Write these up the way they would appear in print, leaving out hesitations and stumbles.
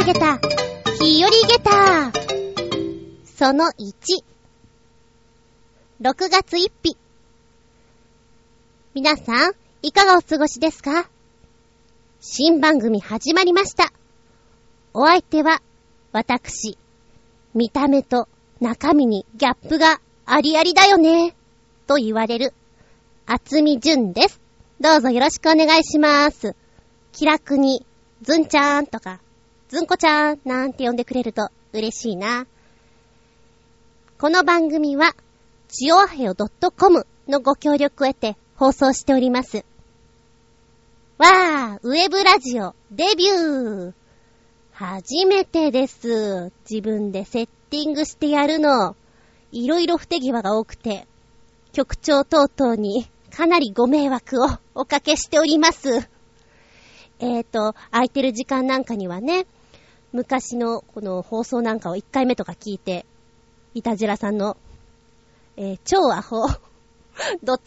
タゲタ日和ゲタ。その1、6月1日。皆さん、いかがお過ごしですか？新番組始まりました。お相手は、私。見た目と中身にギャップがありありだよね、と言われる、厚み純です。どうぞよろしくお願いします。気楽に、ずんちゃんとか、ずんこちゃんなんて呼んでくれると嬉しいな。この番組は、ちおあへよ .com のご協力を得て放送しております。わー、ウェブラジオデビュー。初めてです。自分でセッティングしてやるの。いろいろ不手際が多くて、局長等々にかなりご迷惑をおかけしております。空いてる時間なんかにはね、昔のこの放送なんかを1回目とか聞いて、いたじらさんの、超アホ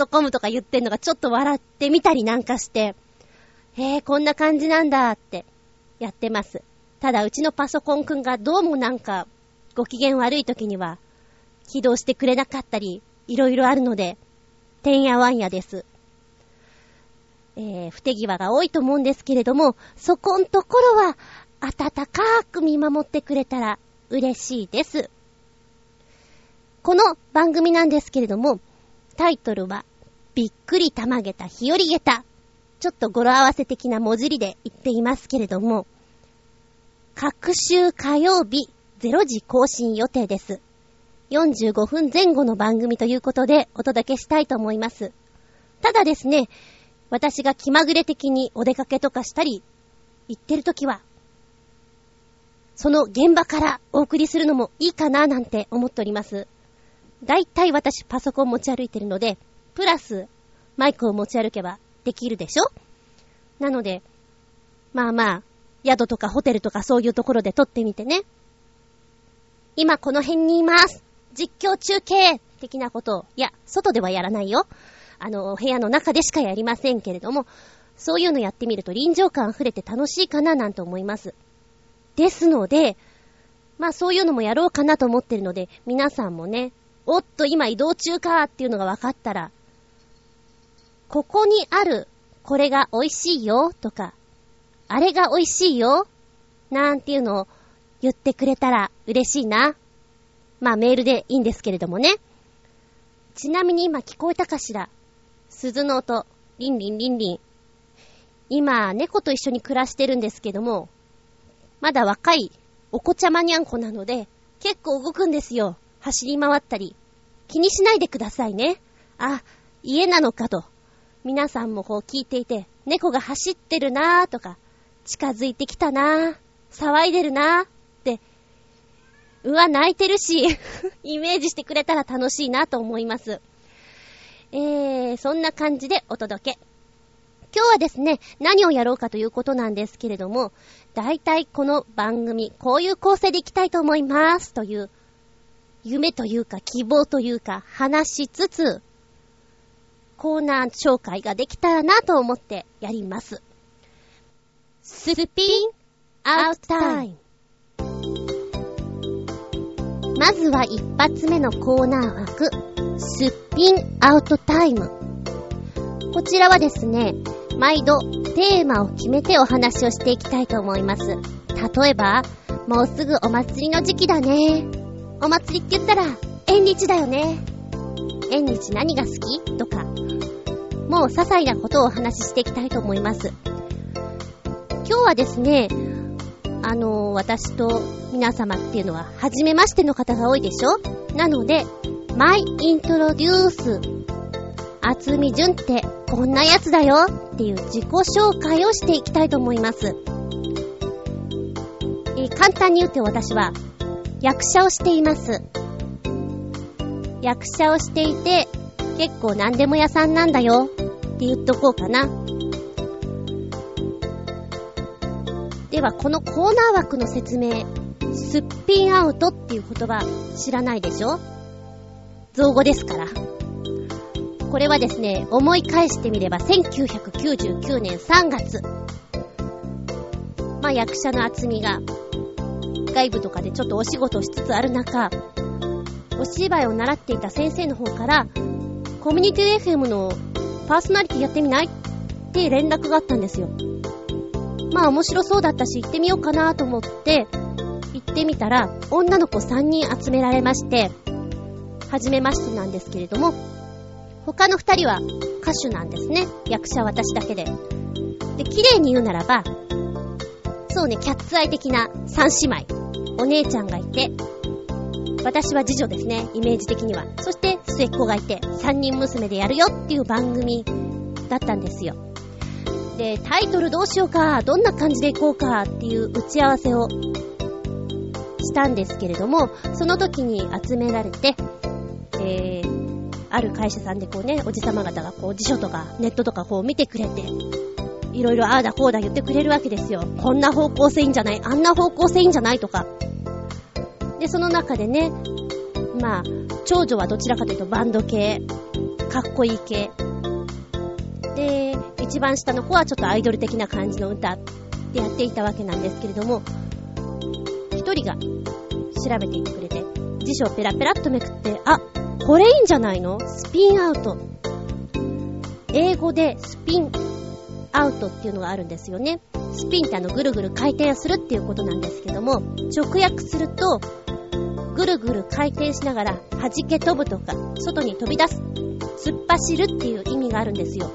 .com とか言ってんのがちょっと笑ってみたりなんかして、こんな感じなんだってやってます。ただうちのパソコンくんがどうもなんかご機嫌悪い時には起動してくれなかったり、いろいろあるので、てんやわんやです。不手際が多いと思うんですけれども、そこんところは温かく見守ってくれたら嬉しいです。この番組なんですけれども、タイトルはびっくりたまげた日和げた、ちょっと語呂合わせ的な文字りで言っていますけれども、各週火曜日0時更新予定です。45分前後の番組ということでお届けしたいと思います。ただですね、私が気まぐれ的にお出かけとかしたり行ってるときはその現場からお送りするのもいいかななんて思っております。だいたい私パソコン持ち歩いてるので、プラスマイクを持ち歩けばできるでしょ。なのでまあ宿とかホテルとかそういうところで撮ってみてね、今この辺にいます、実況中継的なことを、いや外ではやらないよ、部屋の中でしかやりませんけれども、そういうのやってみると臨場感あふれて楽しいかななんて思います。ですのでそういうのもやろうかなと思ってるので、皆さんもね、おっと今移動中かっていうのが分かったら、ここにあるこれが美味しいよとか、あれが美味しいよなんていうのを言ってくれたら嬉しいな。メールでいいんですけれどもね。ちなみに今聞こえたかしら、鈴の音、リンリンリンリン。今猫と一緒に暮らしてるんですけども、まだ若いお子ちゃまにゃんこなので結構動くんですよ。走り回ったり。気にしないでくださいね。あ、家なのかと。皆さんもこう聞いていて、猫が走ってるなーとか、近づいてきたなー、騒いでるなーって、うわ、泣いてるし、イメージしてくれたら楽しいなと思います。そんな感じでお届け。今日はですね、何をやろうかということなんですけれども、だいたいこの番組、こういう構成でいきたいと思いますという、夢というか希望というか話しつつコーナー紹介ができたらなと思ってやります。スピンアウトタイム。まずは一発目のコーナー枠、スピンアウトタイム。こちらはですね、毎度テーマを決めてお話をしていきたいと思います。例えばもうすぐお祭りの時期だね、お祭りって言ったら縁日だよね、縁日何が好きとか、もう些細なことをお話ししていきたいと思います。今日はですね、私と皆様っていうのは初めましての方が多いでしょ。なのでマイイントロデュース、厚み純ってこんなやつだよっていう自己紹介をしていきたいと思います。簡単に言って、私は役者をしています。役者をしていて、結構何でも屋さんなんだよって言っとこうかな。ではこのコーナー枠の説明、すっぴんアウトっていう言葉知らないでしょ？造語ですから。これはですね、思い返してみれば1999年3月。役者の厚みが外部とかでちょっとお仕事をしつつある中、お芝居を習っていた先生の方からコミュニティ FM のパーソナリティやってみないって連絡があったんですよ。まあ面白そうだったし行ってみようかなと思って行ってみたら、女の子3人集められまして、初めましてなんですけれども、他の2人は歌手なんですね。役者は私だけで、綺麗に言うならば、そうね、キャッツアイ的な三姉妹、お姉ちゃんがいて、私は次女ですね、イメージ的には。そして末っ子がいて、三人娘でやるよっていう番組だったんですよ。で、タイトルどうしようか、どんな感じでいこうかっていう打ち合わせをしたんですけれども、その時に集められて、ある会社さんでこうね、おじさま方がこう辞書とかネットとかこう見てくれて、いろいろああだこうだ言ってくれるわけですよ。こんな方向性いいんじゃない、あんな方向性いいんじゃないとか。で、その中でね、まあ長女はどちらかというとバンド系、かっこいい系で、一番下の子はちょっとアイドル的な感じの歌でやっていたわけなんですけれども、一人が調べていってくれて、辞書をペラペラっとめくって、あ、これいいんじゃないの、スピンアウト。英語でスピンアウトっていうのがあるんですよね。スピンってぐるぐる回転するっていうことなんですけども、直訳するとぐるぐる回転しながら弾け飛ぶとか外に飛び出す、突っ走るっていう意味があるんですよ。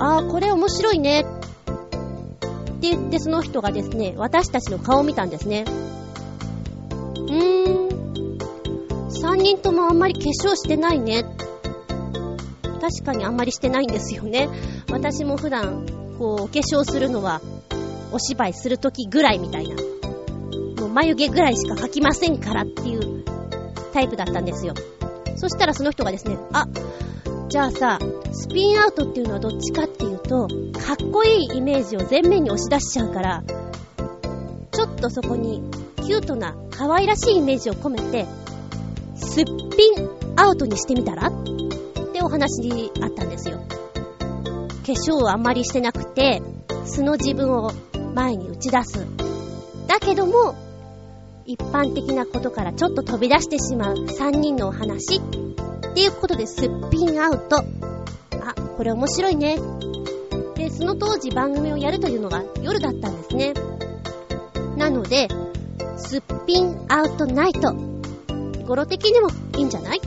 あー、これ面白いねって言って、その人がですね、私たちの顔を見たんですね。3人ともあんまり化粧してないね。確かにあんまりしてないんですよね。私も普段こうお化粧するのはお芝居する時ぐらいみたいな、もう眉毛ぐらいしか描きませんからっていうタイプだったんですよ。そしたらその人がですね、あ、じゃあさ、スピンアウトっていうのはどっちかっていうと、かっこいいイメージを前面に押し出しちゃうから、ちょっとそこにキュートな可愛らしいイメージを込めてすっぴんアウトにしてみたらってお話にあったんですよ。化粧をあんまりしてなくて、素の自分を前に打ち出す、だけども一般的なことからちょっと飛び出してしまう3人のお話っていうことで、すっぴんアウト。あ、これ面白いね。で、その当時番組をやるというのが夜だったんですね。なので、すっぴんアウトナイト、語呂的にもいいんじゃない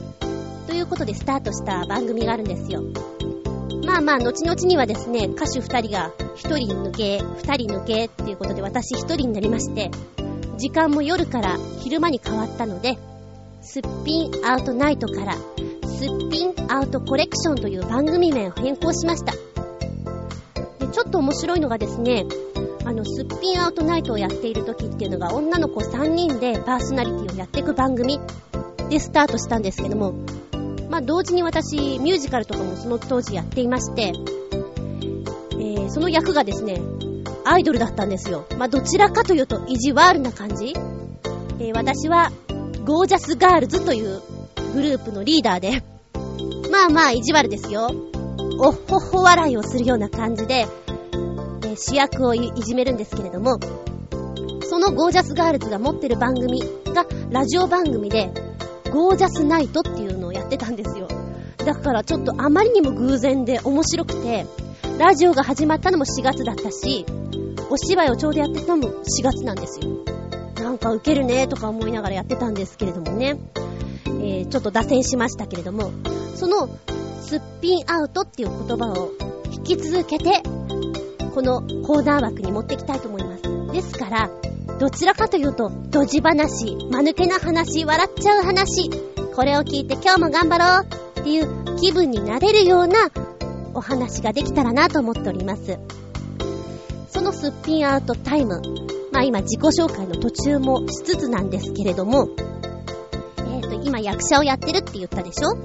ということでスタートした番組があるんですよ。まあまあ後々にはですね、歌手2人が1人抜け2人抜けっていうことで、私1人になりまして、時間も夜から昼間に変わったので、すっぴんアウトナイトからすっぴんアウトコレクションという番組名を変更しました。で、ちょっと面白いのがですね、すっぴんアウトナイトをやっている時っていうのが、女の子3人でパーソナリティをやっていく番組でスタートしたんですけども、まあ同時に私ミュージカルとかもその当時やっていまして、その役がですね、アイドルだったんですよ。まあどちらかというと意地悪な感じ、私はゴージャスガールズというグループのリーダーでまあまあ意地悪ですよ。おっほほ笑いをするような感じで、主役を いじめるんですけれども、そのゴージャスガールズが持ってる番組がラジオ番組で、ゴージャスナイトっていうのをやってたんですよ。だからちょっとあまりにも偶然で面白くて、ラジオが始まったのも4月だったし、お芝居をちょうどやってたのも4月なんですよ。なんかウケるねとか思いながらやってたんですけれどもね、ちょっと脱線しましたけれども、そのすっぴんアウトっていう言葉を引き続けてこのコーナー枠に持っていきたいと思います。ですからどちらかというとドジ話、間抜けな話、笑っちゃう話、これを聞いて今日も頑張ろうっていう気分になれるようなお話ができたらなと思っております。そのすっぴんアウトタイム、まあ今自己紹介の途中もしつつなんですけれども、今役者をやってるって言ったでしょ。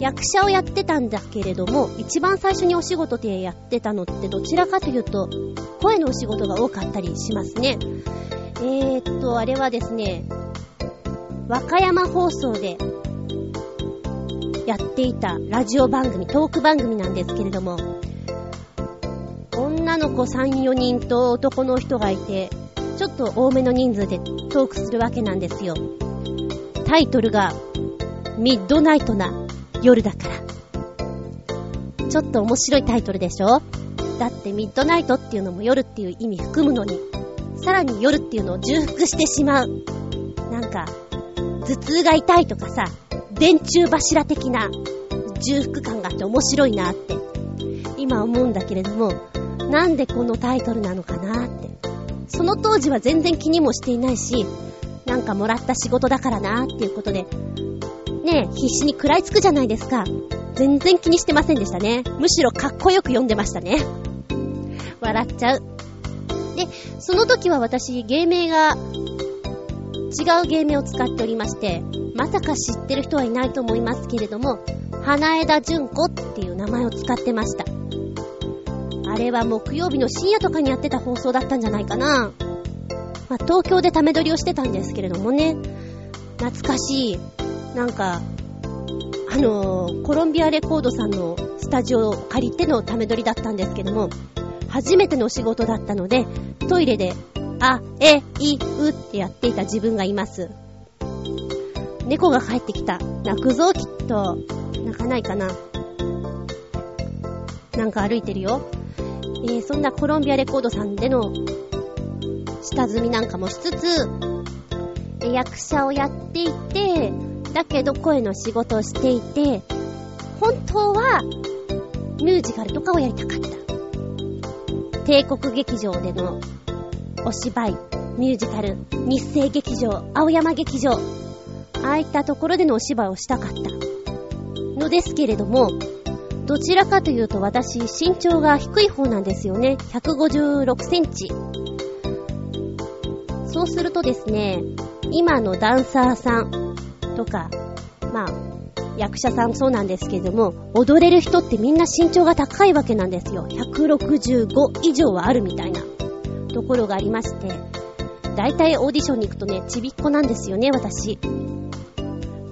役者をやってたんだけれども、一番最初にお仕事でやってたのってどちらかというと声のお仕事が多かったりしますね。あれはですね、和歌山放送でやっていたラジオ番組、トーク番組なんですけれども、女の子 3,4 人と男の人がいて、ちょっと多めの人数でトークするわけなんですよ。タイトルがミッドナイトな夜だから、ちょっと面白いタイトルでしょ。だってミッドナイトっていうのも夜っていう意味含むのに、さらに夜っていうのを重複してしまう。なんか頭痛が痛いとかさ、電柱柱的な重複感があって面白いなって今思うんだけれども、なんでこのタイトルなのかなって、その当時は全然気にもしていないし、なんかもらった仕事だからなっていうことでね、必死に食らいつくじゃないですか。全然気にしてませんでしたね。むしろかっこよく読んでましたね。笑っちゃう。で、その時は私芸名が違う芸名を使っておりまして、まさか知ってる人はいないと思いますけれども、花枝純子っていう名前を使ってました。あれは木曜日の深夜とかにやってた放送だったんじゃないかな、まあ、東京でため撮りをしてたんですけれどもね、懐かしい。なんかコロンビアレコードさんのスタジオを借りてのため撮りだったんですけども、初めての仕事だったので、トイレであ、え、い、うってやっていた自分がいます。猫が帰ってきた。泣くぞきっと。泣かないかな。なんか歩いてるよ。そんなコロンビアレコードさんでの下積みなんかもしつつ、役者をやっていて、だけど声の仕事をしていて、本当はミュージカルとかをやりたかった。帝国劇場でのお芝居、ミュージカル、日生劇場、青山劇場、ああいったところでのお芝居をしたかったのですけれども、どちらかというと私身長が低い方なんですよね。156センチ。そうするとですね、今のダンサーさんとか、まあ役者さんそうなんですけれども、踊れる人ってみんな身長が高いわけなんですよ。165以上はあるみたいなところがありまして、だいたいオーディションに行くとね、ちびっこなんですよね私。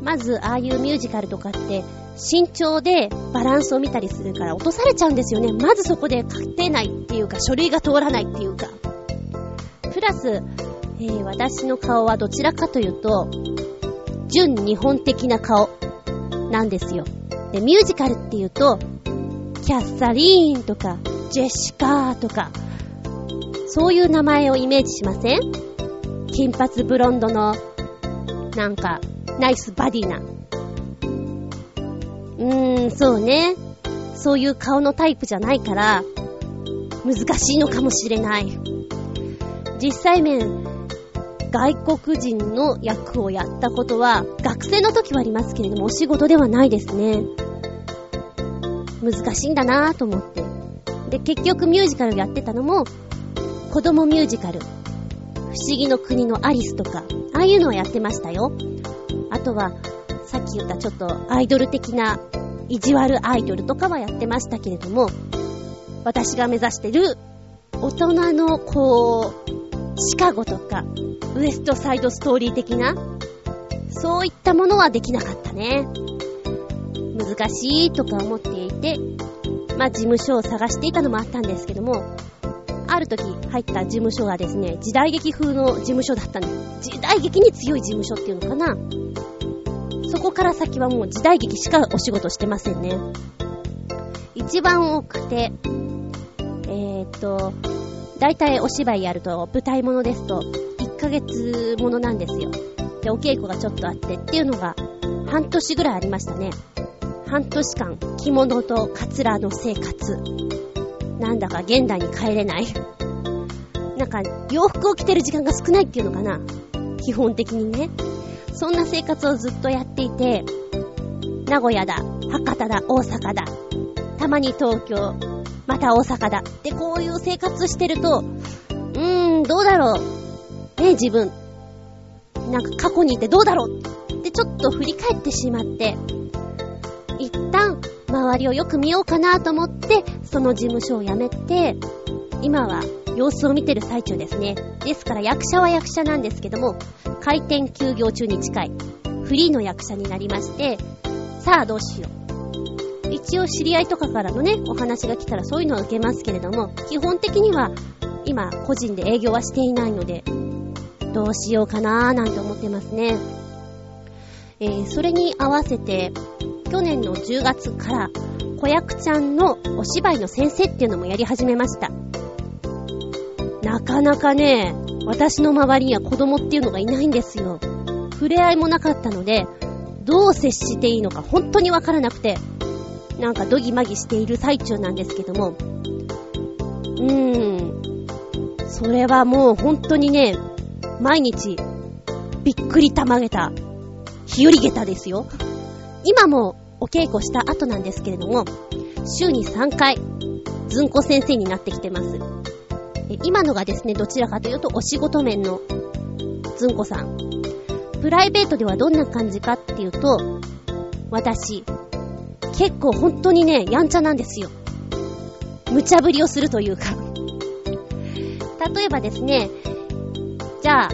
まずああいうミュージカルとかって身長でバランスを見たりするから落とされちゃうんですよね。まずそこで勝てないっていうか、書類が通らないっていうか、プラス、私の顔はどちらかというと純日本的な顔なんですよ。で、ミュージカルっていうとキャサリーンとかジェシカとかそういう名前をイメージしません？金髪ブロンドのなんかナイスバディな、そうね、そういう顔のタイプじゃないから難しいのかもしれない。実際面外国人の役をやったことは学生の時はありますけれども、お仕事ではないですね。難しいんだなと思って、で結局ミュージカルやってたのも子供ミュージカル、不思議の国のアリスとか、ああいうのはやってましたよ。あとはさっき言ったちょっとアイドル的な意地悪アイドルとかはやってましたけれども、私が目指してる大人のこうシカゴとかウエストサイドストーリー的なそういったものはできなかったね。難しいとか思っていて、まあ事務所を探していたのもあったんですけども、ある時入った事務所がですね、時代劇風の事務所だったんです。時代劇に強い事務所っていうのかな。そこから先はもう時代劇しかお仕事してませんね。一番多くてだいたいお芝居やると、舞台ものですと1ヶ月ものなんですよ。でお稽古がちょっとあってっていうのが半年ぐらいありましたね。半年間着物とカツラの生活、なんだか現代に帰れない。なんか洋服を着てる時間が少ないっていうのかな、基本的にね。そんな生活をずっとやっていて、名古屋だ、博多だ、大阪だ、たまに東京、また大阪だってこういう生活してると、どうだろうね、自分なんか過去にいてどうだろうってちょっと振り返ってしまって、一旦周りをよく見ようかなと思ってその事務所を辞めて、今は様子を見てる最中ですね。ですから役者は役者なんですけども、開店休業中に近いフリーの役者になりまして、さあどうしよう。一応知り合いとかからのねお話が来たらそういうのを受けますけれども、基本的には今個人で営業はしていないので、どうしようかなーなんて思ってますね。それに合わせて去年の10月から子役ちゃんのお芝居の先生っていうのもやり始めました。なかなかね、私の周りには子供っていうのがいないんですよ。触れ合いもなかったので、どう接していいのか本当にわからなくて、なんかドギマギしている最中なんですけども、それはもう本当にね、毎日びっくりたまげた日和げたですよ。今もお稽古した後なんですけれども、週に3回ずんこ先生になってきてます。今のがですね、どちらかというとお仕事面のずんこさん。プライベートではどんな感じかっていうと、私結構本当にね、やんちゃなんですよ。無茶ぶりをするというか例えばですね、じゃあ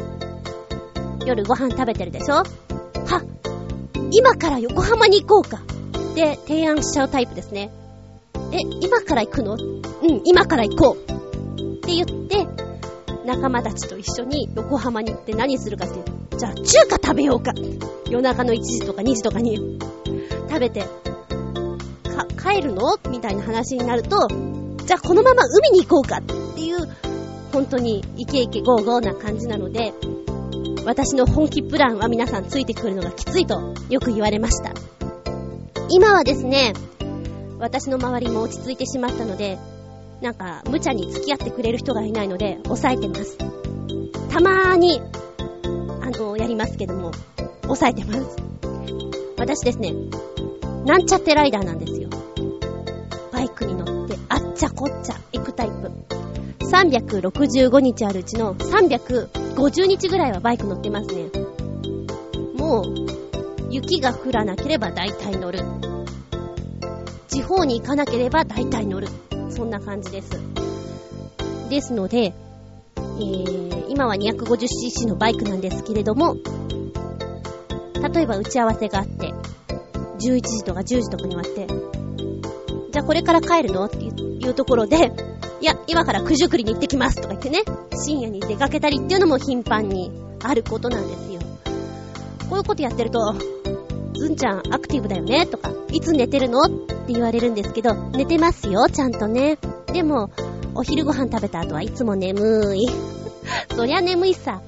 夜ご飯食べてるでしょ、は今から横浜に行こうかって提案しちゃうタイプですね。今から行くの？今から行こうって言って仲間たちと一緒に横浜に行って何するかっていうと、じゃあ中華食べようか、夜中の1時とか2時とかに食べて帰るの？みたいな話になると、じゃあこのまま海に行こうかっていう、本当にイケイケゴーゴーな感じなので、私の本気プランは皆さんついてくるのがきついとよく言われました。今はですね、私の周りも落ち着いてしまったので、なんか無茶に付き合ってくれる人がいないので抑えてます。たまーにやりますけども抑えてます。私ですね、なんちゃってライダーなんですよ。バイクに乗ってあっちゃこっちゃ行くタイプ。365日あるうちの350日ぐらいはバイク乗ってますね。もう雪が降らなければ大体乗る、地方に行かなければ大体乗る、そんな感じです。ですので、今は 250cc のバイクなんですけれども、例えば打ち合わせがあって11時とか10時とかに終わって、じゃあこれから帰るのっていうところで、いや今から九十九里に行ってきますとか言ってね、深夜に出かけたりっていうのも頻繁にあることなんですよ。こういうことやってると、ずんちゃんアクティブだよねとか、いつ寝てるのって言われるんですけど、寝てますよちゃんとね。でもお昼ご飯食べた後はいつも眠いそりゃ眠いさ、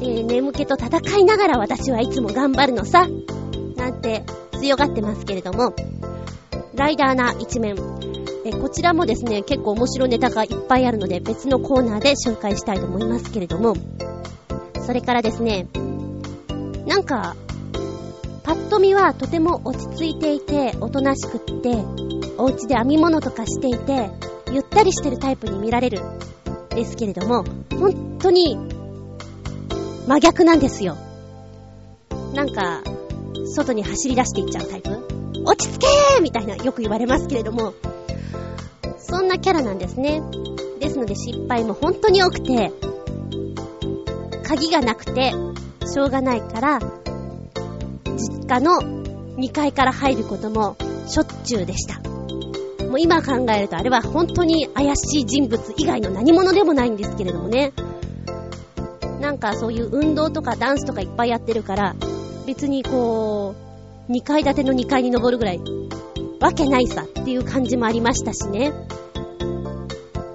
眠気と戦いながら私はいつも頑張るのさなんて強がってますけれども、ライダーな一面、こちらもですね、結構面白ネタがいっぱいあるので別のコーナーで紹介したいと思いますけれども、それからですね、なんかパッと見はとても落ち着いていておとなしくって、お家で編み物とかしていてゆったりしてるタイプに見られるですけれども、本当に真逆なんですよ。なんか外に走り出していっちゃうタイプ、落ち着けーみたいなよく言われますけれども、そんなキャラなんですね。ですので失敗も本当に多くて、鍵がなくてしょうがないから実家の2階から入ることもしょっちゅうでした。もう今考えるとあれは本当に怪しい人物以外の何者でもないんですけれどもね。なんかそういう運動とかダンスとかいっぱいやってるから、別にこう2階建ての2階に登るぐらいわけないさっていう感じもありましたしね。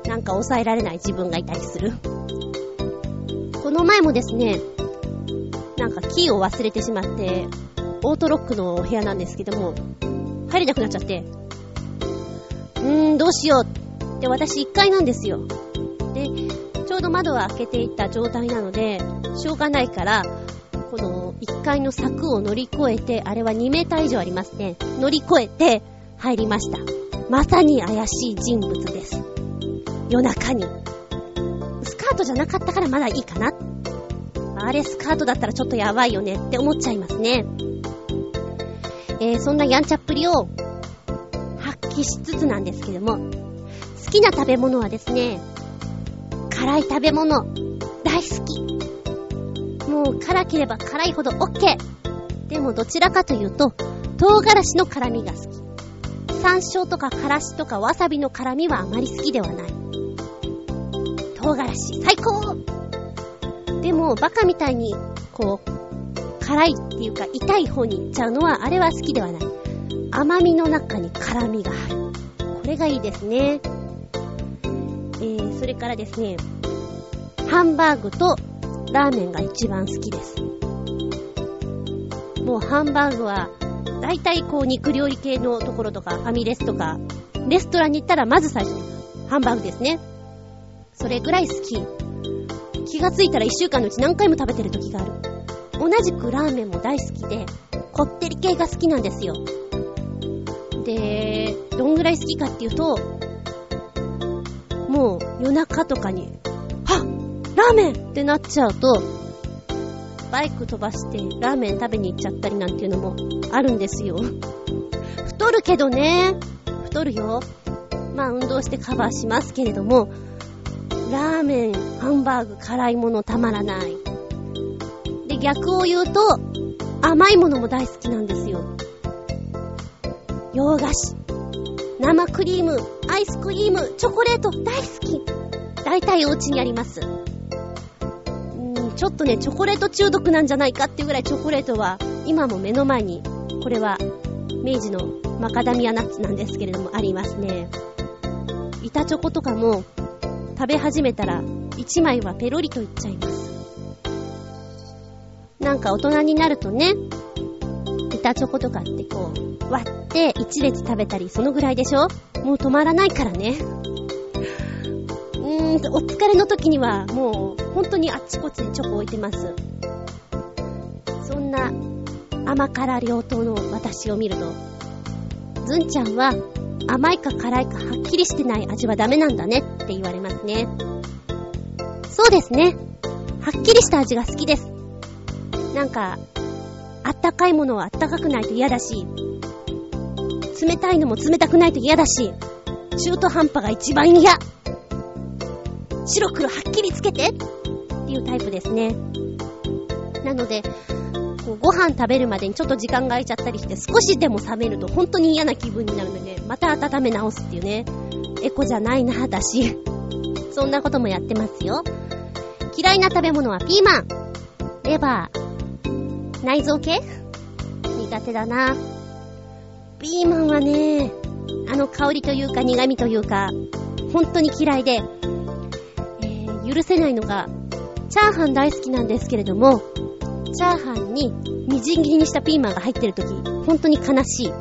なんか抑えられない自分がいたりする。この前もですね、なんかキーを忘れてしまって、オートロックのお部屋なんですけども入れなくなっちゃって、どうしようって、私1階なんですよ。でちょうど窓は開けていた状態なのでしょうがないから、この1階の柵を乗り越えて、あれは2メーター以上ありますね、乗り越えて入りました。まさに怪しい人物です。夜中にスカートじゃなかったからまだいいかな、あれスカートだったらちょっとやばいよねって思っちゃいますね。そんなやんちゃっぷりを発揮しつつなんですけども、好きな食べ物はですね、辛い食べ物大好き。もう辛ければ辛いほど OK。 でもどちらかというと唐辛子の辛みが好き。山椒とか辛子とかわさびの辛みはあまり好きではない。唐辛子最高。でもバカみたいにこう辛いっていうか痛い方に行っちゃうのはあれは好きではない。甘みの中に辛みが入る、これがいいですね。それからですね、ハンバーグとラーメンが一番好きです。もうハンバーグはだいたいこう肉料理系のところとかファミレスとかレストランに行ったらまず最初ハンバーグですね。それぐらい好き。気がついたら1週間のうち何回も食べてる時がある。同じくラーメンも大好きでこってり系が好きなんですよ。で、どんぐらい好きかっていうと、もう夜中とかにはっラーメンってなっちゃうとバイク飛ばしてラーメン食べに行っちゃったりなんていうのもあるんですよ。太るけどね、太るよ。まあ運動してカバーしますけれども、ラーメン、ハンバーグ、辛いものたまらない。で、逆を言うと甘いものも大好きなんですよ。洋菓子、生クリーム、アイスクリーム、チョコレート大好き。大体お家にあります。ちょっとねチョコレート中毒なんじゃないかっていうぐらいチョコレートは今も目の前に、これは明治のマカダミアナッツなんですけれどもありますね。板チョコとかも食べ始めたら1枚はペロリといっちゃいます。なんか大人になるとね、板チョコとかってこう割って一列食べたりそのぐらいでしょ。もう止まらないからね。お疲れの時にはもう本当にあっちこっちでチョコ置いてます。そんな甘辛両党の私を見ると、ずんちゃんは甘いか辛いかはっきりしてない味はダメなんだねって言われますね。そうですね、はっきりした味が好きです。なんかあったかいものはあったかくないと嫌だし、冷たいのも冷たくないと嫌だし、中途半端が一番嫌。白黒はっきりつけてっていうタイプですね。なのでこうご飯食べるまでにちょっと時間が空いちゃったりして少しでも冷めると本当に嫌な気分になるので、また温め直すっていうね、エコじゃないなだしそんなこともやってますよ。嫌いな食べ物はピーマン、レバー、内臓系苦手だな。ピーマンはね、あの香りというか苦味というか本当に嫌いで許せないのが、チャーハン大好きなんですけれども、チャーハンにみじん切りにしたピーマンが入ってるとき本当に悲しい。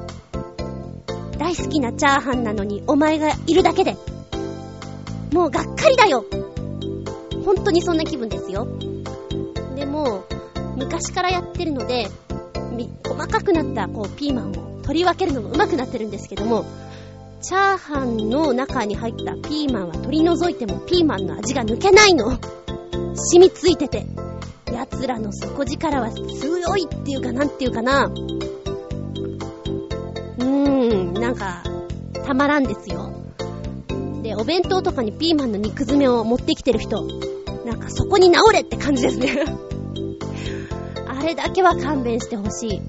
大好きなチャーハンなのにお前がいるだけでもうがっかりだよ。本当にそんな気分ですよ。でも昔からやってるので細かくなったこうピーマンを取り分けるのも上手くなってるんですけども、チャーハンの中に入ったピーマンは取り除いてもピーマンの味が抜けないの。染みついてて、奴らの底力は強いっていうかなんていうかな、なんかたまらんですよ。で、お弁当とかにピーマンの肉詰めを持ってきてる人、なんかそこに直れって感じですね。あれだけは勘弁してほしい。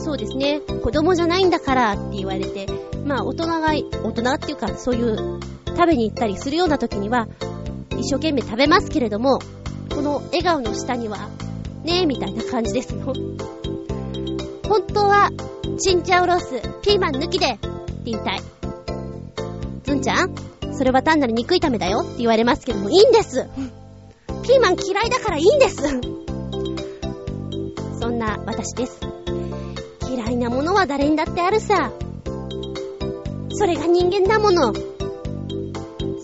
そうですね、子供じゃないんだからって言われて、まあ大人っていうかそういう食べに行ったりするような時には一生懸命食べますけれども、この笑顔の下にはねえみたいな感じですよ。本当はチンジャオロースピーマン抜きでって言いたい。ずんちゃん、それは単なる肉炒めだよって言われますけども、いいんです。ピーマン嫌いだからいいんです。そんな私です。嫌いなものは誰にだってあるさ。それが人間だもの。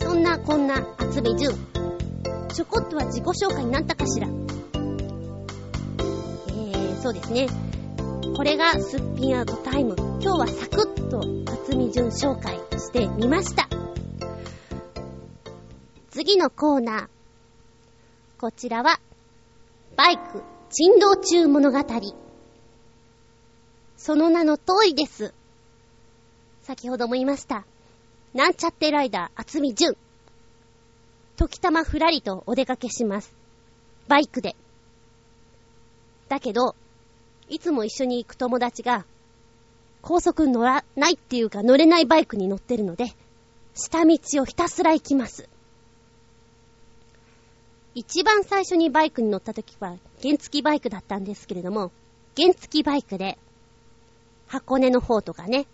そんなこんな厚部純、ちょこっとは自己紹介になったかしら。そうですね、これがすっぴんアウトタイム。今日はサクッと厚部純紹介してみました。次のコーナー、こちらはバイク珍道中物語。その名の通りです。先ほども言いました。なんちゃってライダー、厚見純。時たまふらりとお出かけします。バイクで。だけど、いつも一緒に行く友達が、高速乗らないっていうか乗れないバイクに乗ってるので、下道をひたすら行きます。一番最初にバイクに乗った時は原付バイクだったんですけれども、原付バイクで箱根の方とかね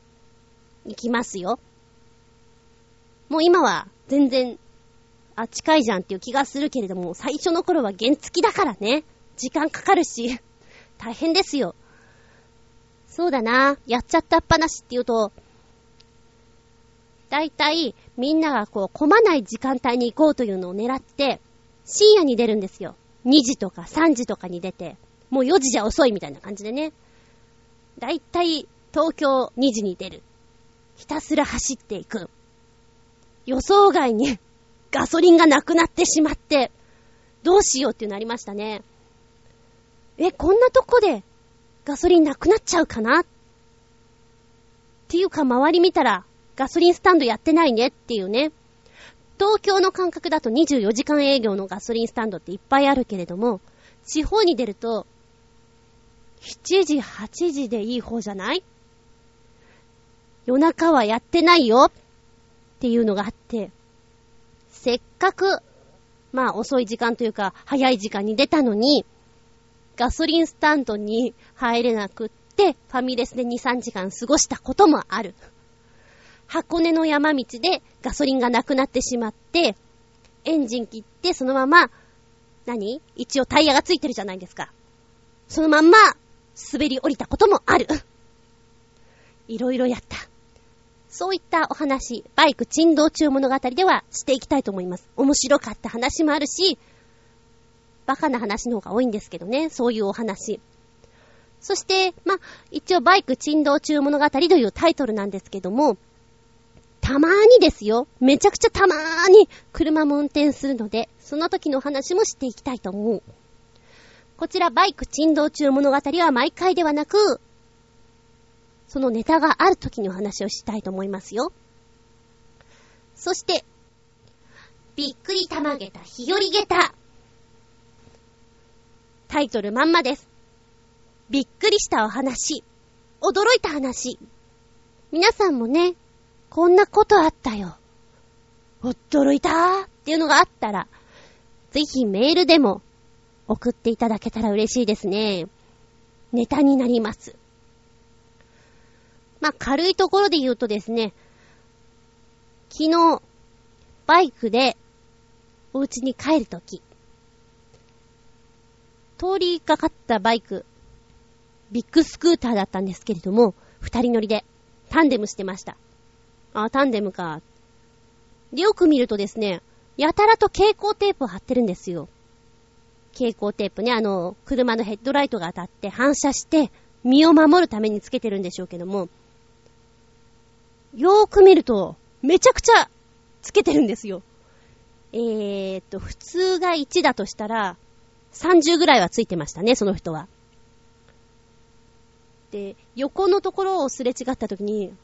行きますよ。もう今は全然近いじゃんっていう気がするけれども、最初の頃は原付だからね、時間かかるし大変ですよ。そうだな、やっちゃったっぱなしっていうと、だいたいみんながこう混まない時間帯に行こうというのを狙って深夜に出るんですよ。2時とか3時とかに出て、もう4時じゃ遅いみたいな感じでね、だいたい東京2時に出る、ひたすら走っていく、予想外にガソリンがなくなってしまってどうしようってなりましたね。こんなとこでガソリンなくなっちゃうかなっていうか、周り見たらガソリンスタンドやってないねっていうね。東京の感覚だと24時間営業のガソリンスタンドっていっぱいあるけれども、地方に出ると7時8時でいい方じゃない、夜中はやってないよっていうのがあって、せっかくまあ遅い時間というか早い時間に出たのにガソリンスタンドに入れなくって、ファミレスで 2,3 時間過ごしたこともある。箱根の山道でガソリンがなくなってしまって、エンジン切ってそのまま一応タイヤがついてるじゃないですか、そのまんま滑り降りたこともある。いろいろやった。そういったお話、バイク珍道中物語ではしていきたいと思います。面白かった話もあるし、バカな話の方が多いんですけどね、そういうお話。そして一応バイク珍道中物語というタイトルなんですけども、たまーにですよ、めちゃくちゃたまーに車も運転するので、その時の話もしていきたいと思う。こちらバイク珍道中物語は毎回ではなく、そのネタがある時の話をしたいと思いますよ。そしてびっくりたまげた日和げた、タイトルまんまです。びっくりしたお話、驚いた話、皆さんもね、こんなことあったよ、驚いたーっていうのがあったら、ぜひメールでも送っていただけたら嬉しいですね。ネタになります。軽いところで言うとですね、昨日バイクでお家に帰るとき、通りかかったバイク、ビッグスクーターだったんですけれども、二人乗りでタンデムしてました。タンデムか。でよく見るとですね、やたらと蛍光テープを貼ってるんですよ。蛍光テープね、車のヘッドライトが当たって反射して身を守るためにつけてるんでしょうけども、よーく見るとめちゃくちゃつけてるんですよ。普通が1だとしたら30ぐらいはついてましたね、その人は。で、横のところをすれ違った時に、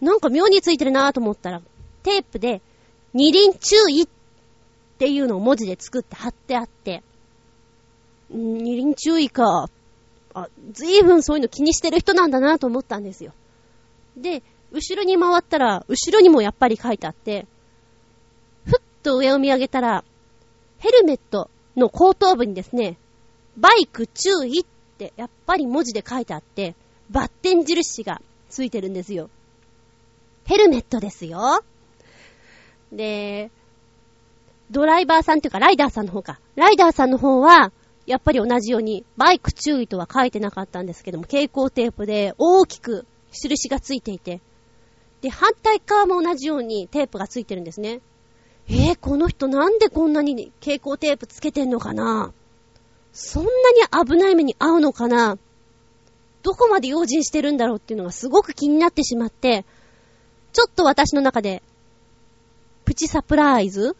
なんか妙についてるなと思ったら、テープで二輪注意っていうのを文字で作って貼ってあって、二輪注意か、ずいぶんそういうの気にしてる人なんだなと思ったんですよ。で、後ろに回ったら後ろにもやっぱり書いてあって、ふっと上を見上げたら、ヘルメットの後頭部にですね、バイク注意ってやっぱり文字で書いてあって、バッテン印がついてるんですよ。ヘルメットですよ。で、ドライバーさんというかライダーさんの方か、ライダーさんの方はやっぱり同じようにバイク注意とは書いてなかったんですけども、蛍光テープで大きく印がついていて、で反対側も同じようにテープがついてるんですね。この人なんでこんなに蛍光テープつけてんのかな、そんなに危ない目に遭うのかな、どこまで用心してるんだろうっていうのがすごく気になってしまって、ちょっと私の中でプチサプライズ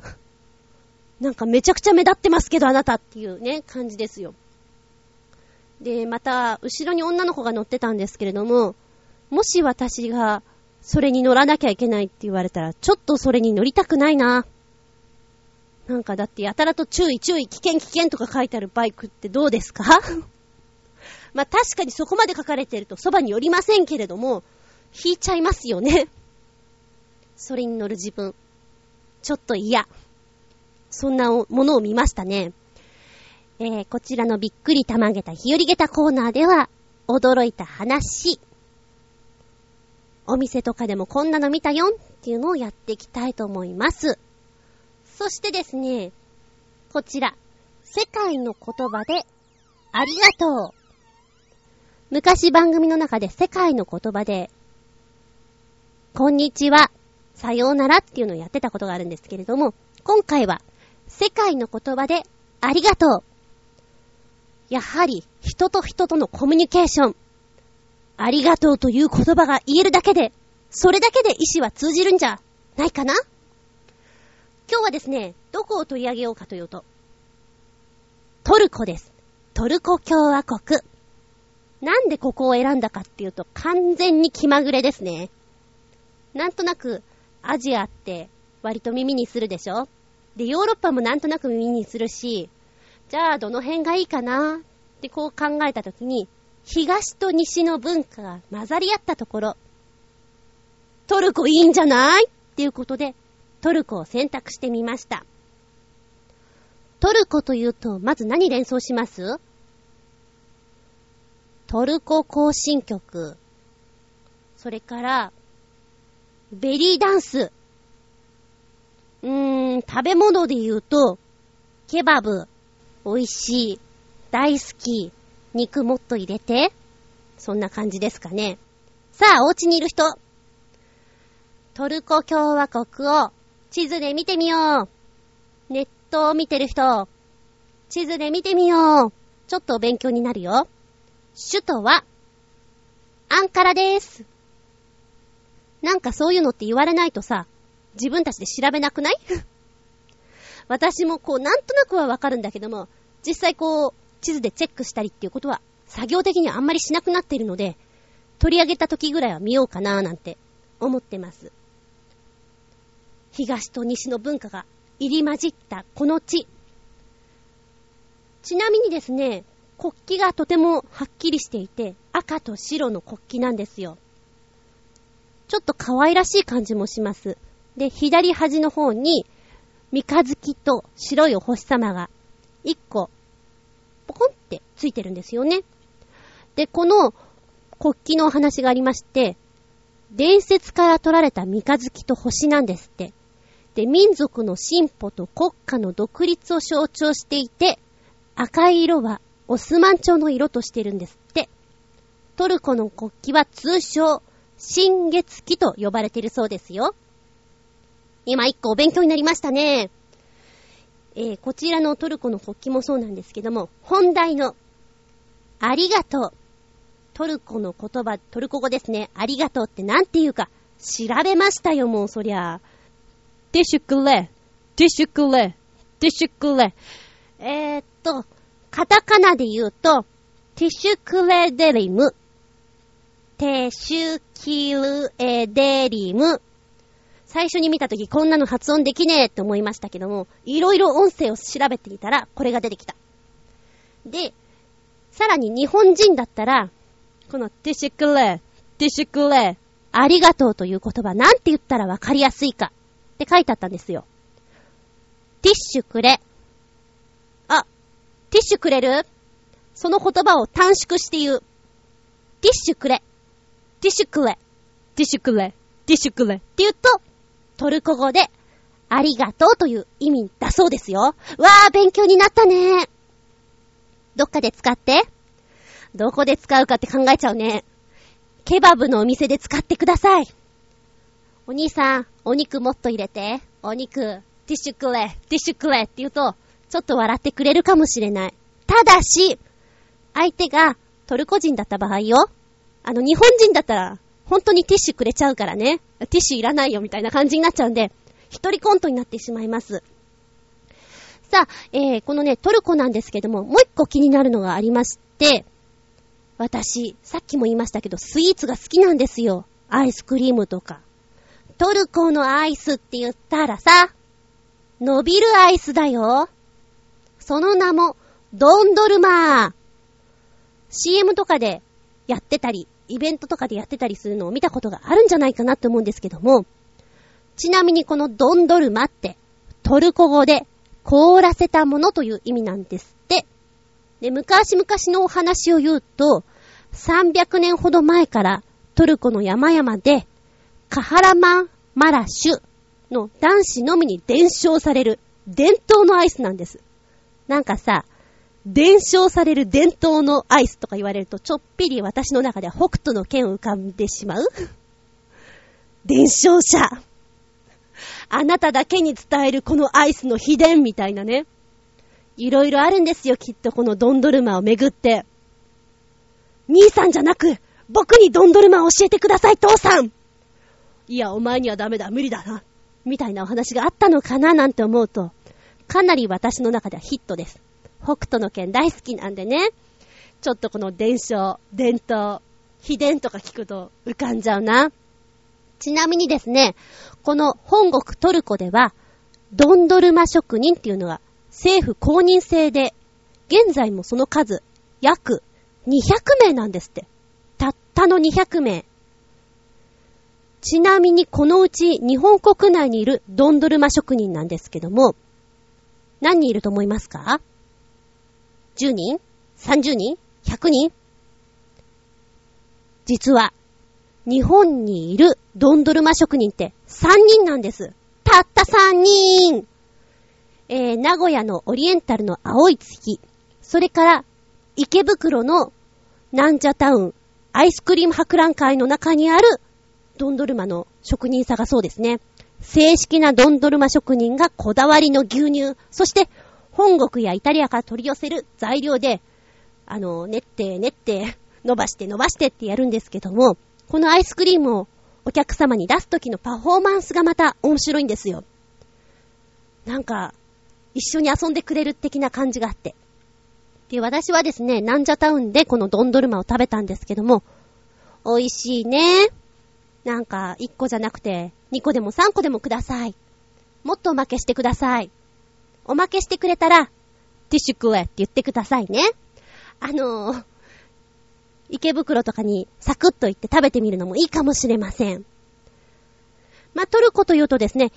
なんかめちゃくちゃ目立ってますけどあなたっていうね感じですよ。で、また後ろに女の子が乗ってたんですけれども、もし私がそれに乗らなきゃいけないって言われたら、ちょっとそれに乗りたくないな。なんかだってやたらと注意注意、危険危険とか書いてあるバイクってどうですか確かにそこまで書かれてるとそばに寄りませんけれども、引いちゃいますよねそれに乗る自分、ちょっと嫌。そんなものを見ましたね。こちらのびっくりたまげた日和げたコーナーでは、驚いた話、お店とかでもこんなの見たよっていうのをやっていきたいと思います。そしてですね、こちら世界の言葉でありがとう。昔番組の中で世界の言葉でこんにちは、さようならっていうのをやってたことがあるんですけれども、今回は世界の言葉でありがとう。やはり人と人とのコミュニケーション、ありがとうという言葉が言えるだけで、それだけで意思は通じるんじゃないかな。今日はですね、どこを取り上げようかというと、トルコです。トルコ共和国。なんでここを選んだかっていうと、完全に気まぐれですね。なんとなくアジアって割と耳にするでしょ。で、ヨーロッパもなんとなく耳にするし、じゃあどの辺がいいかなってこう考えたときに、東と西の文化が混ざり合ったところ、トルコいいんじゃないっていうことでトルコを選択してみました。トルコというとまず何連想します？トルコ行進曲、それからベリーダンス、食べ物で言うとケバブ、美味しい、大好き、肉もっと入れて、そんな感じですかね。さあ、お家にいる人、トルコ共和国を地図で見てみよう。ネットを見てる人、地図で見てみよう。ちょっとお勉強になるよ。首都はアンカラです。なんかそういうのって言われないとさ、自分たちで調べなくない？私もこうなんとなくはわかるんだけども、実際こう地図でチェックしたりっていうことは作業的にはあんまりしなくなっているので、取り上げた時ぐらいは見ようかなーなんて思ってます。東と西の文化が入り混じったこの地、ちなみにですね、国旗がとてもはっきりしていて、赤と白の国旗なんですよ。ちょっと可愛らしい感じもします。で、左端の方に三日月と白いお星様が一個ポコンってついてるんですよね。で、この国旗のお話がありまして、伝説から取られた三日月と星なんですって。で、民族の進歩と国家の独立を象徴していて、赤い色はオスマン朝の色としてるんですって。トルコの国旗は通称新月旗と呼ばれているそうですよ。今一個お勉強になりましたね。こちらのトルコの国旗もそうなんですけども、本題のありがとう、トルコの言葉、トルコ語ですね。ありがとうってなんていうか調べましたよ。もうそりゃティッシュくれ、ティッシュくれ、ティッシュくれ。カタカナで言うとティッシュクレデリム、テシュキルエデリム。最初に見たときこんなの発音できねえって思いましたけども、いろいろ音声を調べていたらこれが出てきた。で、さらに日本人だったらこのティシュクレ、ティシュクレ、ありがとうという言葉なんて言ったらわかりやすいかって書いてあったんですよ。ティッシュくれ、あ、ティッシュくれる？その言葉を短縮して言う。ティッシュくれ、ティッシュくれ、ティッシュくれ、ティッシュくれって言うと、トルコ語でありがとうという意味だそうですよ。わー、勉強になったね。どっかで使って、どこで使うかって考えちゃうね。ケバブのお店で使ってください。お兄さん、お肉もっと入れて、お肉ティッシュくれ、ティッシュくれって言うとちょっと笑ってくれるかもしれない。ただし相手がトルコ人だった場合よ、日本人だったら本当にティッシュくれちゃうからね。ティッシュいらないよみたいな感じになっちゃうんで、一人コントになってしまいます。さあ、このね、トルコなんですけども、もう一個気になるのがありまして、私、さっきも言いましたけど、スイーツが好きなんですよ。アイスクリームとか。トルコのアイスって言ったらさ、伸びるアイスだよ。その名も、ドンドルマー。CM とかでやってたり、イベントとかでやってたりするのを見たことがあるんじゃないかなって思うんですけども、ちなみにこのドンドルマってトルコ語で凍らせたものという意味なんですって。で、昔々のお話を言うと、300年ほど前からトルコの山々でカハラマンマラシュの男子のみに伝承される伝統のアイスなんです。なんかさ、伝承される伝統のアイスとか言われるとちょっぴり私の中で北斗の剣を浮かんでしまう。伝承者、あなただけに伝えるこのアイスの秘伝みたいなね。いろいろあるんですよ、きっとこのドンドルマをめぐって。兄さんじゃなく僕にドンドルマを教えてください父さん。いやお前にはダメだ、無理だなみたいなお話があったのかななんて思うと、かなり私の中ではヒットです。北斗の拳大好きなんでね、ちょっとこの伝承、伝統、秘伝とか聞くと浮かんじゃうな。ちなみにですね、この本国トルコではドンドルマ職人っていうのが政府公認制で、現在もその数約200名なんですって。たったの200名。ちなみにこのうち日本国内にいるドンドルマ職人なんですけども、何人いると思いますか？10人 ?30 人 ?100 人？実は、日本にいるドンドルマ職人って3人なんです。たった3人、名古屋のオリエンタルの青い月、それから池袋のなんじゃタウンアイスクリーム博覧会の中にあるドンドルマの職人さがそうですね。正式なドンドルマ職人がこだわりの牛乳、そして本国やイタリアから取り寄せる材料で、練って練って、伸ばして伸ばしてってやるんですけども、このアイスクリームをお客様に出す時のパフォーマンスがまた面白いんですよ。なんか、一緒に遊んでくれる的な感じがあって。で、私はですね、なんじゃタウンでこのドンドルマを食べたんですけども、美味しいね。なんか、1個じゃなくて、2個でも3個でもください。もっとおまけしてください。おまけしてくれたら、ティッシュ食えって言ってくださいね。池袋とかにサクッと行って食べてみるのもいいかもしれません。まあ、トルコというとですね、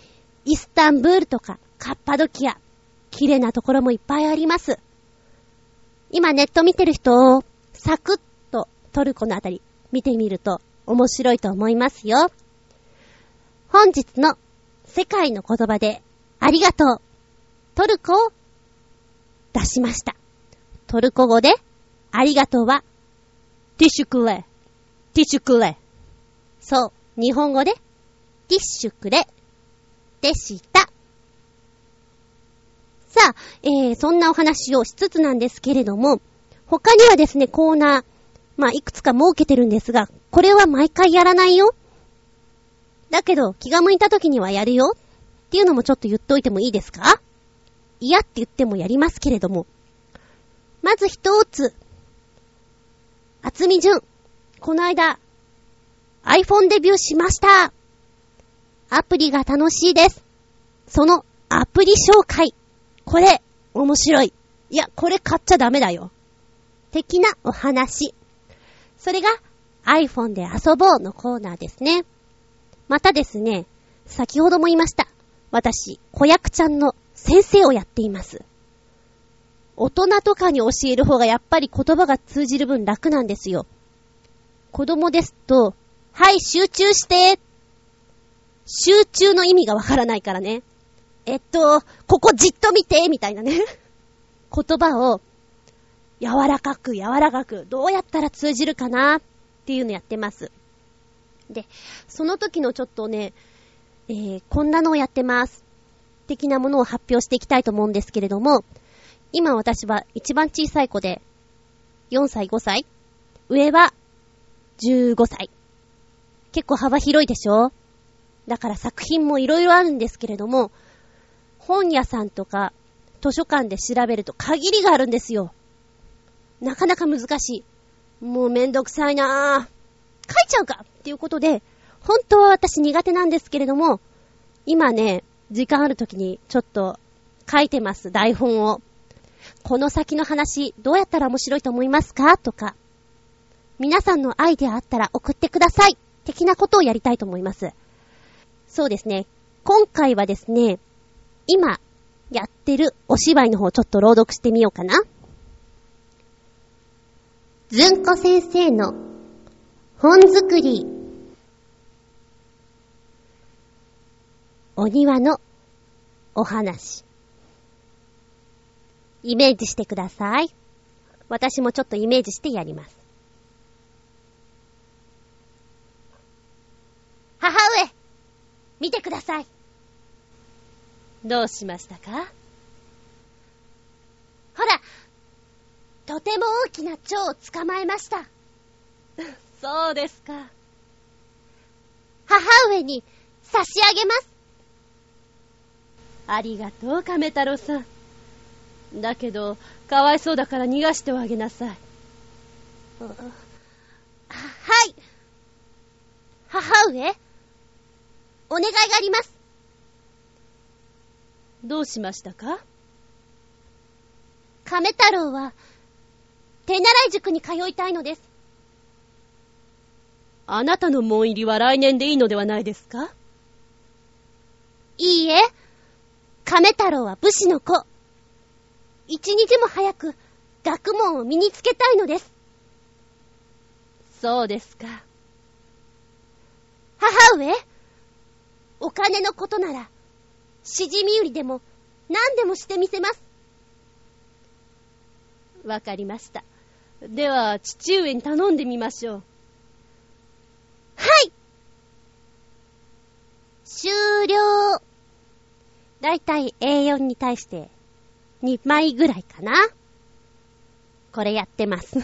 イスタンブールとかカッパドキア、綺麗なところもいっぱいあります。今ネット見てる人をサクッとトルコのあたり見てみると面白いと思いますよ。本日の世界の言葉でありがとう。トルコを出しました。トルコ語でありがとうはティッシュくれ、ティッシュくれ。そう、日本語でティッシュくれでした。さあ、そんなお話をしつつなんですけれども、他にはですね、コーナー、いくつか設けてるんですが、これは毎回やらないよ。だけど、気が向いた時にはやるよ。っていうのもちょっと言っといてもいいですか？いやって言ってもやりますけれども、まず一つ、厚み順、この間 iPhone デビューしました。アプリが楽しいです。そのアプリ紹介、これ面白い、いやこれ買っちゃダメだよ的なお話、それが iPhone で遊ぼうのコーナーですね。またですね、先ほども言いました、私子役ちゃんの先生をやっています。大人とかに教える方がやっぱり言葉が通じる分楽なんですよ。子供ですと、はい集中して、集中の意味がわからないからね。ここじっと見てみたいなね。言葉を柔らかく柔らかくどうやったら通じるかなっていうのやってます。で、その時のちょっとね、こんなのをやってます。的なものを発表していきたいと思うんですけれども、今私は一番小さい子で4歳5歳、上は15歳。結構幅広いでしょ？だから作品もいろいろあるんですけれども、本屋さんとか図書館で調べると限りがあるんですよ。なかなか難しい。もうめんどくさいなぁ。書いちゃうかっていうことで、本当は私苦手なんですけれども、今ね、時間あるときにちょっと書いてます、台本を。この先の話どうやったら面白いと思いますかとか、皆さんのアイデアあったら送ってください的なことをやりたいと思います。そうですね、今回はですね、今やってるお芝居の方ちょっと朗読してみようかな。ずんこ先生の本作り。お庭のお話、イメージしてください。私もちょっとイメージしてやります。母上、見てください。どうしましたか？ほら、とても大きな蝶を捕まえました。そうですか。母上に差し上げます。ありがとう、亀太郎さん。だけど、かわいそうだから逃がしておあげなさい。はい。母上、お願いがあります。どうしましたか？亀太郎は手習い塾に通いたいのです。あなたの門入りは来年でいいのではないですか？いいえ、亀太郎は武士の子。一日も早く学問を身につけたいのです。そうですか。母上、お金のことならしじみ売りでも何でもしてみせます。わかりました。では父上に頼んでみましょう。はい、終了。だいたい A4 に対して2枚ぐらいかな。これやってます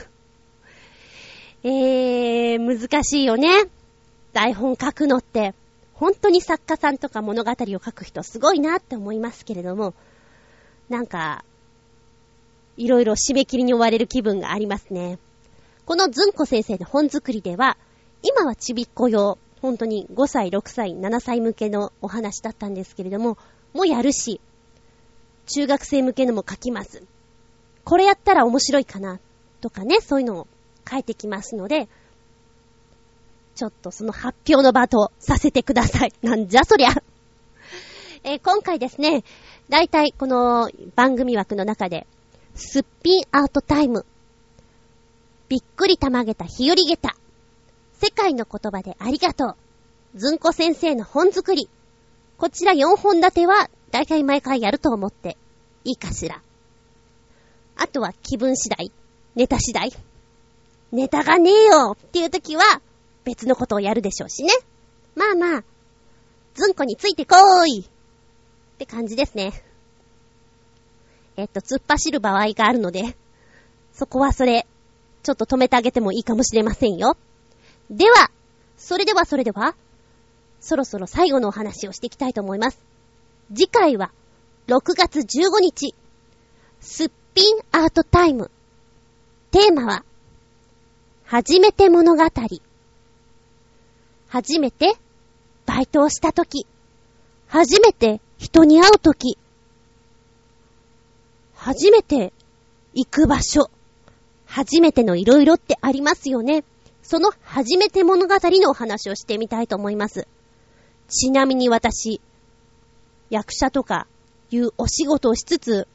難しいよね、台本書くのって。本当に作家さんとか物語を書く人すごいなって思いますけれども、なんかいろいろ締め切りに追われる気分がありますね。このずんこ先生の本作りでは、今はちびっこ用、本当に5歳6歳7歳向けのお話だったんですけれども、もうやるし、中学生向けのも書きます。これやったら面白いかなとかね、そういうのを書いてきますので、ちょっとその発表の場とさせてください。なんじゃそりゃ今回ですね、だいたいこの番組枠の中で、すっぴんアートタイム、びっくりたまげた日和げた、世界の言葉でありがとう、ずんこ先生の本作り、こちら4本立てはだいたい毎回やると思っていいかしら。あとは気分次第、ネタ次第。ネタがねえよっていう時は別のことをやるでしょうしね。まあまあ、ずんこについてこーいって感じですね。突っ走る場合があるので、そこはそれちょっと止めてあげてもいいかもしれませんよ。では、それではそろそろ最後のお話をしていきたいと思います。次回は6月15日、すっぴんアートタイム、テーマは初めて物語。初めてバイトをしたとき、初めて人に会うとき、初めて行く場所、初めてのいろいろってありますよね。その初めて物語のお話をしてみたいと思います。ちなみに私、役者とかいうお仕事をしつつ、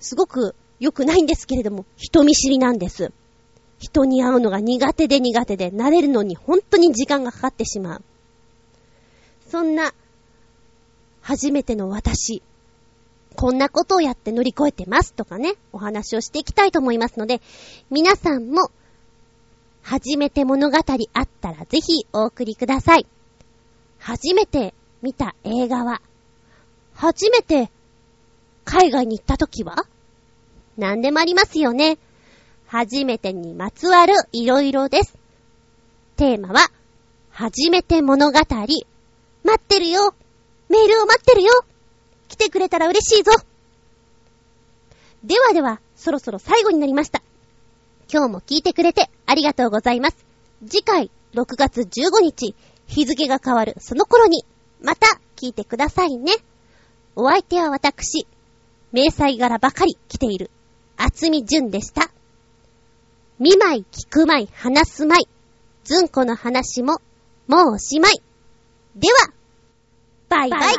すごく良くないんですけれども、人見知りなんです。人に会うのが苦手で、慣れるのに本当に時間がかかってしまう。そんな、初めての私、こんなことをやって乗り越えてますとかね、お話をしていきたいと思いますので、皆さんも、初めて物語あったらぜひお送りください。初めて見た映画は、初めて海外に行った時は、何でもありますよね。初めてにまつわるいろいろです。テーマは、初めて物語。待ってるよ。メールを待ってるよ。来てくれたら嬉しいぞ。では、そろそろ最後になりました。今日も聞いてくれてありがとうございます。次回6月15日、日付が変わるその頃に、また聞いてくださいね。お相手は私、迷彩柄ばかり着ている、厚見純でした。見まい、聞くまい、話すまい。ずんこの話も、もうおしまい。では、バイバイ。